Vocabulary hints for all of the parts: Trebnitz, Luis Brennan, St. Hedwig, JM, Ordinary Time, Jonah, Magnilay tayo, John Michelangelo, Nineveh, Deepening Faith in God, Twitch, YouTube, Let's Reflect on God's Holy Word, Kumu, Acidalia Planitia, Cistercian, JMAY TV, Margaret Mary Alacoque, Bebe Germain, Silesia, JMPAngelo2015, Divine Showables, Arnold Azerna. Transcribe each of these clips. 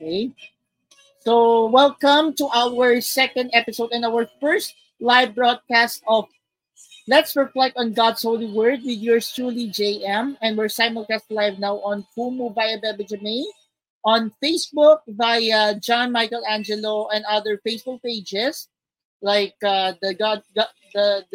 Okay? So, welcome to our second episode and our first live broadcast of Let's Reflect on God's Holy Word with yours truly, JM. And we're simulcast live now on Kumu via Bebe Germain, on Facebook via John Michelangelo and other Facebook pages like the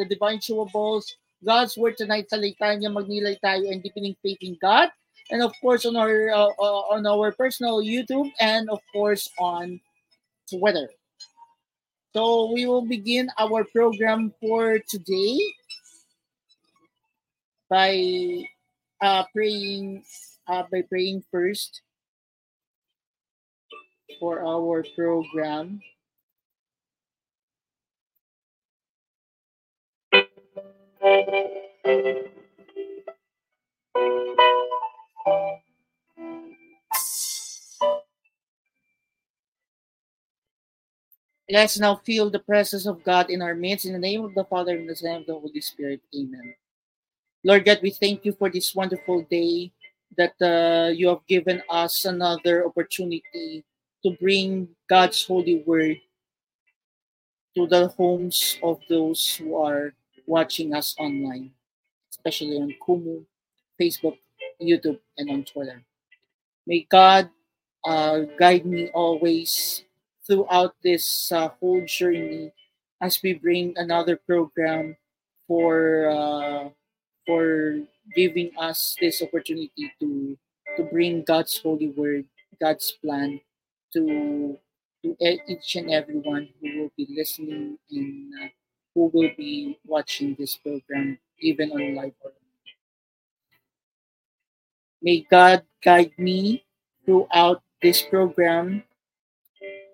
Divine Showables, God's Word Tonight, Salita ninyo, Magnilay Tayo, and Deepening Faith in God. And of course, on our personal YouTube, and of course, on Twitter. So we will begin our program for today by praying first for our program. Let's now feel the presence of God in our midst. In the name of the Father, and the Son, and of the Holy Spirit. Amen. Lord God, we thank you for this wonderful day that you have given us another opportunity to bring God's holy word to the homes of those who are watching us online, especially on Kumu, Facebook, YouTube, and on Twitter. May God guide me always throughout this whole journey as we bring another program for giving us this opportunity to bring God's holy word, God's plan to each and everyone who will be listening and who will be watching this program, even on live. May God guide me throughout this program,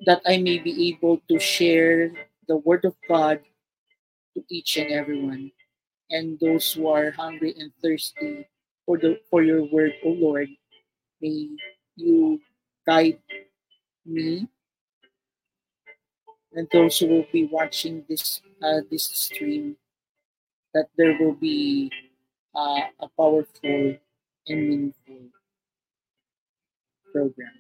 that I may be able to share the word of God to each and everyone, and those who are hungry and thirsty for your word, O Lord, may you guide me and those who will be watching this stream, that there will be a powerful and meaningful program.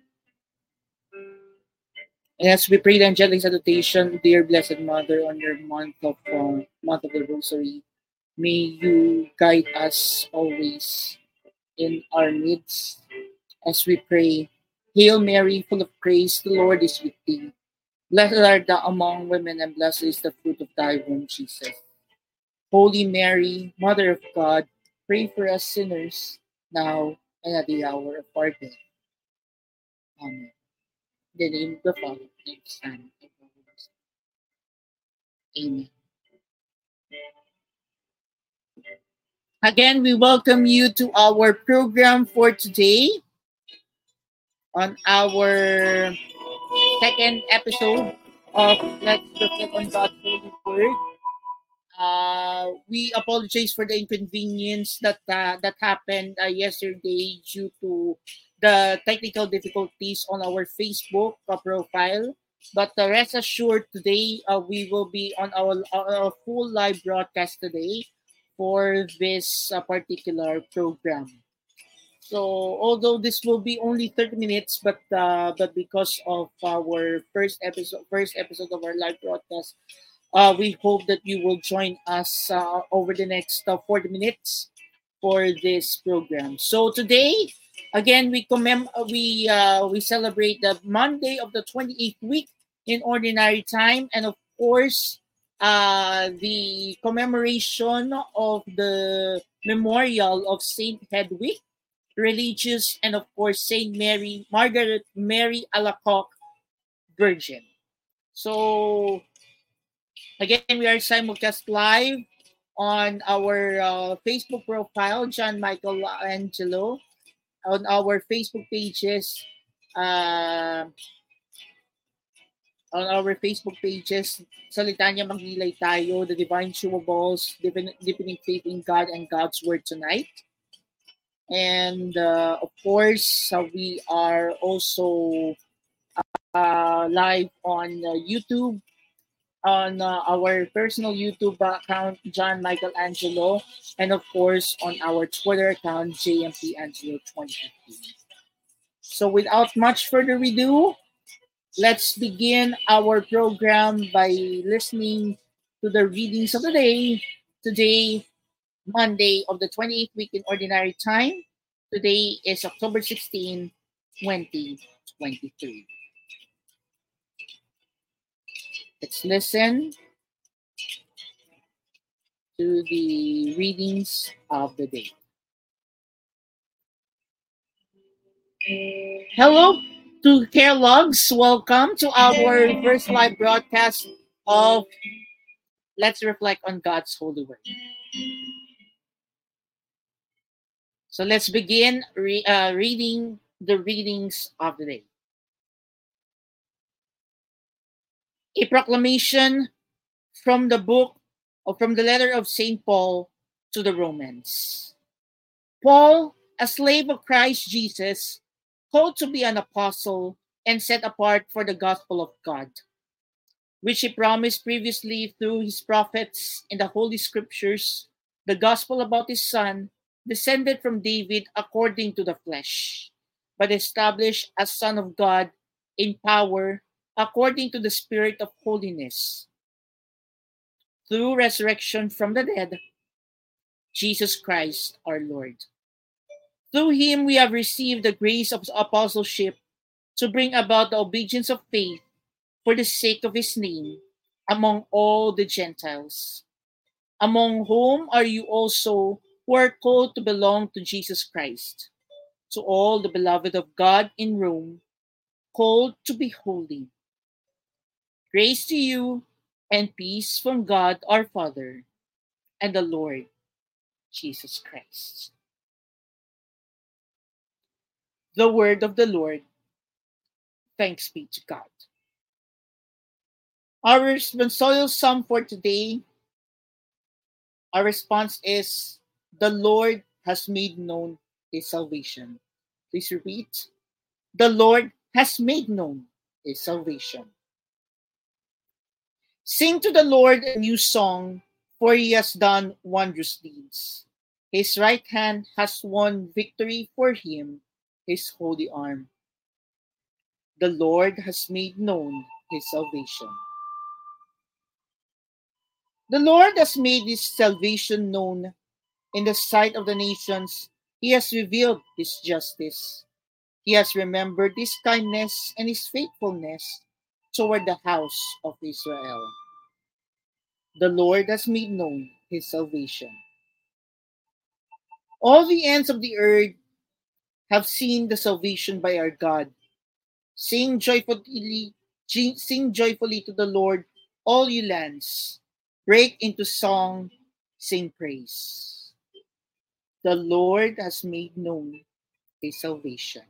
And as we pray the angelic salutation, dear Blessed Mother, on your month of the Rosary, may you guide us always in our midst as we pray. Hail Mary, full of grace, the Lord is with thee. Blessed art thou among women, and blessed is the fruit of thy womb, Jesus. Holy Mary, Mother of God, pray for us sinners, now and at the hour of our death. Amen. In the name of the Father, and the Son, and the Holy Spirit. Amen. Again, we welcome you to our program for today on our second episode of Let's Reflect on God's Holy Word. We apologize for the inconvenience that happened yesterday due to the technical difficulties on our Facebook profile, but rest assured today we will be on our full live broadcast today for this particular program. So although this will be only 30 minutes, but because of our first episode of our live broadcast, we hope that you will join us over the next 40 minutes for this program. So today, again, we celebrate the Monday of the 28th week in Ordinary Time, and of course, the commemoration of the memorial of Saint Hedwig, religious, and of course, Saint Mary, Margaret Mary Alacoque, Virgin. So, again, we are simulcast live on our Facebook profile, John Michelangelo, on our Facebook pages, Salita ninyo, Magnilay Tayo, the Divine Showables, Deepening Faith in God, and God's Word Tonight. And of course, we are also live on YouTube, on our personal YouTube account, John Michelangelo, and of course on our Twitter account, JMPAngelo2015. So without much further ado, Let's begin our program by listening to the readings of the day. Today, Monday of the 28th week in Ordinary Time. Today is October 16, 2023. Let's listen to the readings of the day. Hello to Care Logs. Welcome to our first live broadcast of Let's Reflect on God's Holy Word. So let's begin reading the readings of the day. A proclamation from the book or from the letter of St. Paul to the Romans. Paul, a slave of Christ Jesus, called to be an apostle and set apart for the gospel of God, which he promised previously through his prophets in the Holy Scriptures, the gospel about his Son, descended from David according to the flesh, but established as Son of God in power according to the Spirit of holiness. Through resurrection from the dead, Jesus Christ our Lord. Through him we have received the grace of apostleship to bring about the obedience of faith for the sake of his name among all the Gentiles, among whom are you also who are called to belong to Jesus Christ, to all the beloved of God in Rome, called to be holy. Grace to you and peace from God our Father and the Lord Jesus Christ. The word of the Lord. Thanks be to God. Our responsorial psalm for today, our response is, the Lord has made known his salvation. Please repeat. The Lord has made known his salvation. Sing to the Lord a new song, for he has done wondrous deeds. His right hand has won victory for him, his holy arm. The Lord has made known his salvation. The Lord has made his salvation known in the sight of the nations. He has revealed his justice. He has remembered his kindness and his faithfulness toward the house of Israel. The Lord has made known his salvation. All the ends of the earth have seen the salvation by our God. Sing joyfully to the Lord, all you lands. Break into song, sing praise. The Lord has made known his salvation.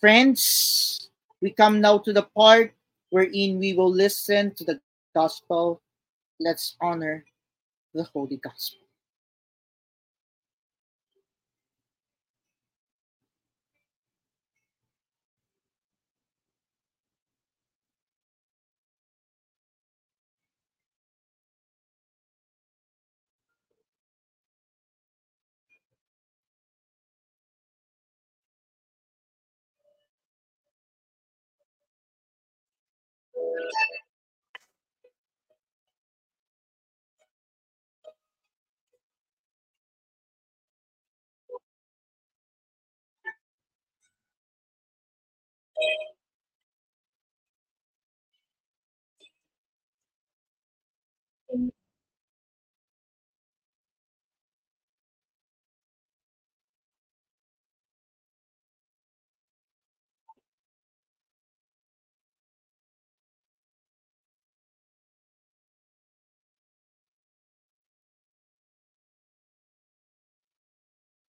Friends, we come now to the part wherein we will listen to the gospel. Let's honor the Holy Gospel.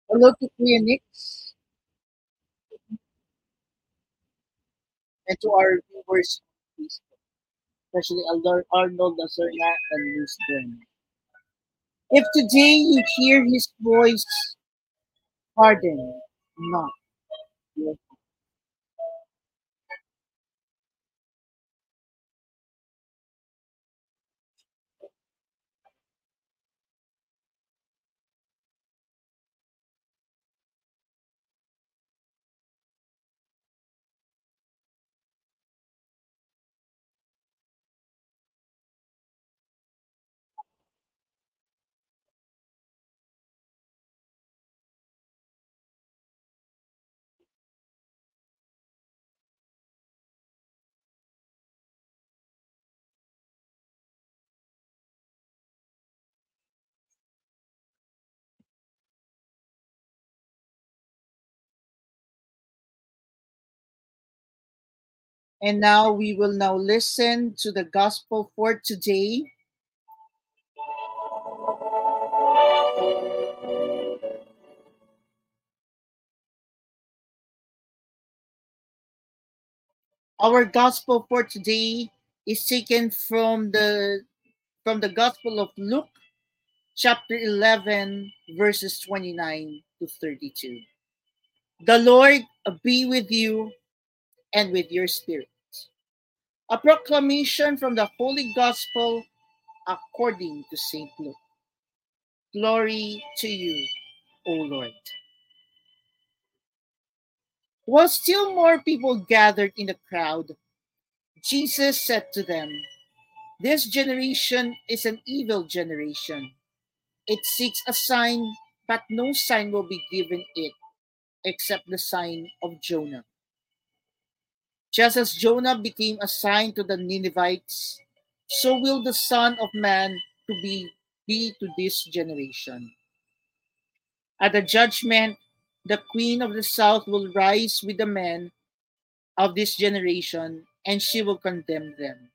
Hello to Kuya Nix and to our viewers on Facebook, especially Arnold Azerna and Luis Brennan. If today you hear his voice, harden not your heart. And now we will now listen to the gospel for today. Our gospel for today is taken from the Gospel of Luke, chapter 11, verses 29 to 32. The Lord be with you and with your spirit. A proclamation from the Holy Gospel according to St. Luke. Glory to you, O Lord. While still more people gathered in the crowd, Jesus said to them, "This generation is an evil generation. It seeks a sign, but no sign will be given it, except the sign of Jonah. Just as Jonah became a sign to the Ninevites, so will the Son of Man be to this generation. At the judgment, the queen of the south will rise with the men of this generation, and she will condemn them,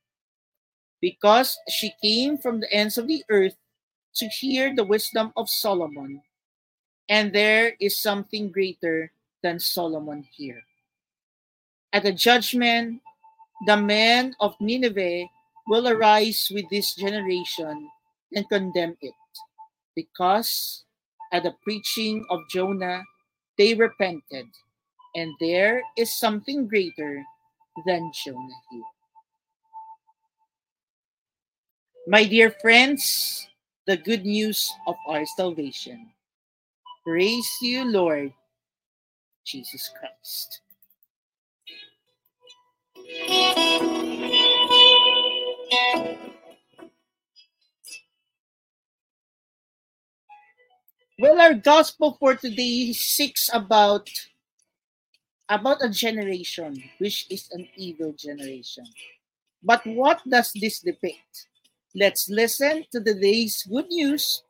because she came from the ends of the earth to hear the wisdom of Solomon, and there is something greater than Solomon here. At the judgment, the men of Nineveh will arise with this generation and condemn it, because at the preaching of Jonah, they repented, and there is something greater than Jonah here." My dear friends, the good news of our salvation. Praise you, Lord Jesus Christ. Well, our gospel for today seeks about a generation which is an evil generation. But what does this depict? Let's listen to today's good news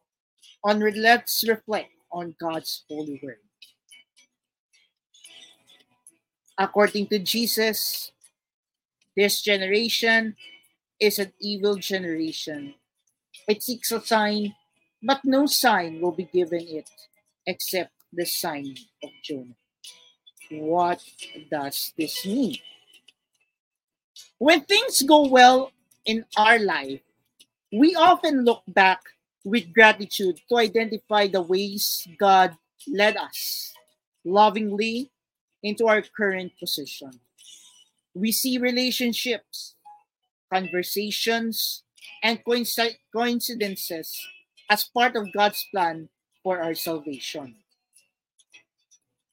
and let's reflect on God's holy word. According to Jesus, this generation is an evil generation. It seeks a sign, but no sign will be given it except the sign of Jonah. What does this mean? When things go well in our life, we often look back with gratitude to identify the ways God led us lovingly into our current position. We see relationships, conversations, and coincidences as part of God's plan for our salvation.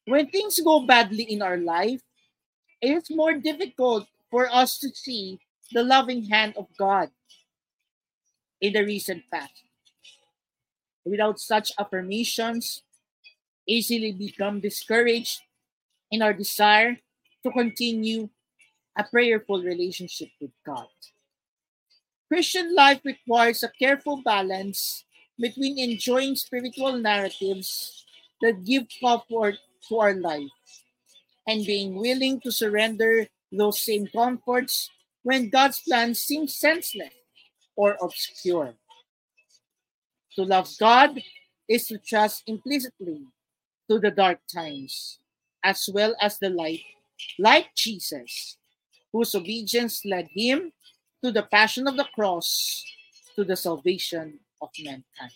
When things go badly in our life, it is more difficult for us to see the loving hand of God in the recent past. Without such affirmations, easily become discouraged in our desire to continue a prayerful relationship with God. Christian life requires a careful balance between enjoying spiritual narratives that give comfort to our life and being willing to surrender those same comforts when God's plan seems senseless or obscure. To love God is to trust implicitly to the dark times as well as the light, like Jesus, whose obedience led him to the passion of the cross, to the salvation of mankind.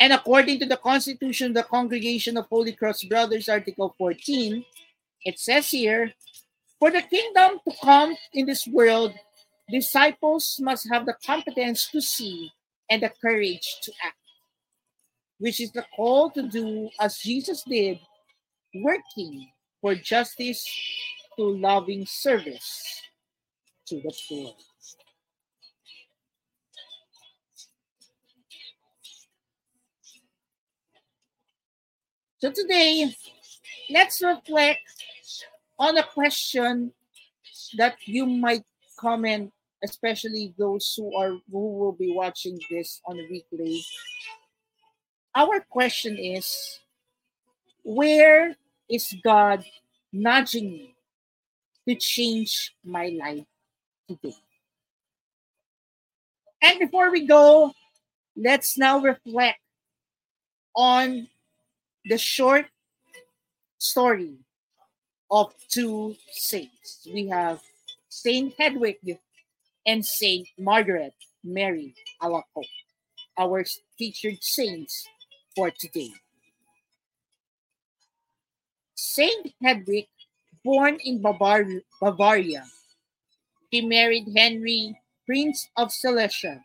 And according to the Constitution of the Congregation of Holy Cross Brothers, Article 14, it says here, "For the kingdom to come in this world, disciples must have the competence to see and the courage to act," which is the call to do as Jesus did, working for justice to loving service to the poor. So today, let's reflect on a question that you might comment, especially those who will be watching this on a replay. Our question is, where is God nudging me to change my life today. And before we go, let's now reflect on the short story of two saints. We have Saint Hedwig and Saint Margaret Mary Alacoque, our featured saints for today. Saint Hedwig, born in Bavaria, she married Henry, Prince of Silesia,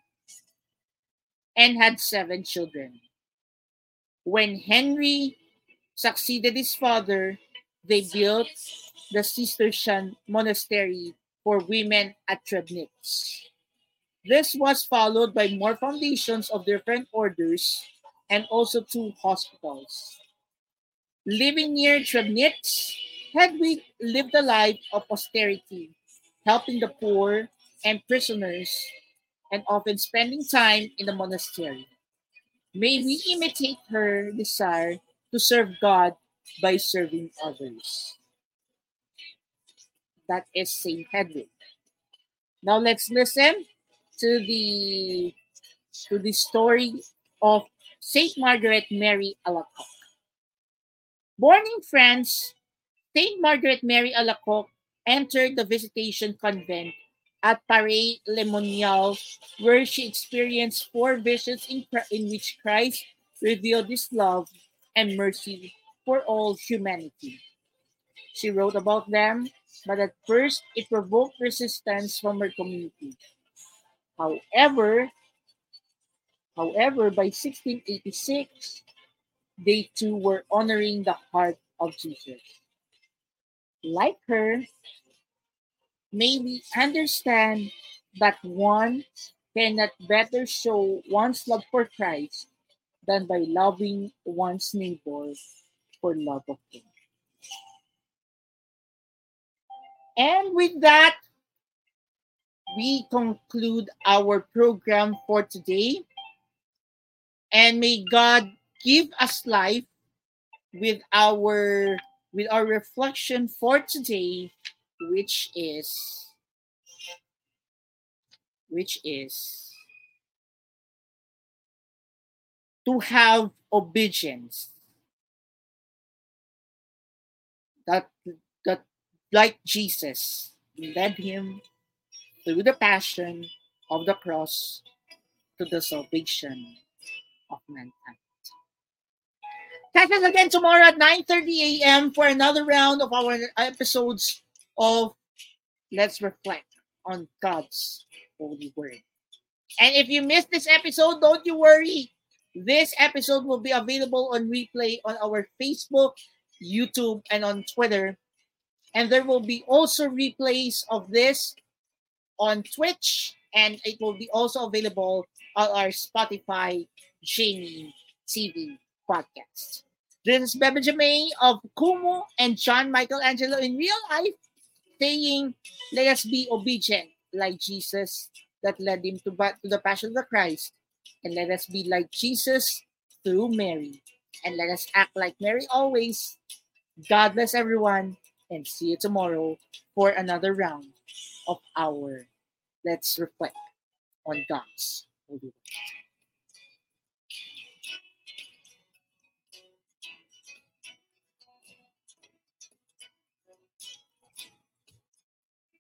and had 7 children. When Henry succeeded his father, they built the Cistercian monastery for women at Trebnitz. This was followed by more foundations of different orders and also 2 hospitals. Living near Trebnitz, Hedwig lived a life of austerity, helping the poor and prisoners, and often spending time in the monastery. May we imitate her desire to serve God by serving others. That is Saint Hedwig. Now let's listen to the story of Saint Margaret Mary Alacoque. Born in France, Saint Margaret Mary Alacoque entered the Visitation Convent at Paray-le-Monial, where she experienced 4 visions in which Christ revealed his love and mercy for all humanity. She wrote about them, but at first it provoked resistance from her community. However, by 1686, they too were honoring the heart of Jesus. Like her, may we understand that one cannot better show one's love for Christ than by loving one's neighbor for love of him. And with that, we conclude our program for today. And may God give us life with our reflection for today, which is to have obedience that like Jesus led him through the passion of the cross to the salvation of mankind. Catch us again tomorrow at 9:30 a.m. for another round of our episodes of Let's Reflect on God's Holy Word. And if you missed this episode, don't you worry. This episode will be available on replay on our Facebook, YouTube, and on Twitter. And there will be also replays of this on Twitch, and it will be also available on our Spotify JMAY TV podcast. This is Bebe Germain of Kumu and John Michelangelo in real life, saying, let us be obedient like Jesus that led him to the passion of the Christ. And let us be like Jesus through Mary. And let us act like Mary always. God bless everyone, and see you tomorrow for another round of our Let's Reflect on God's Holy Word.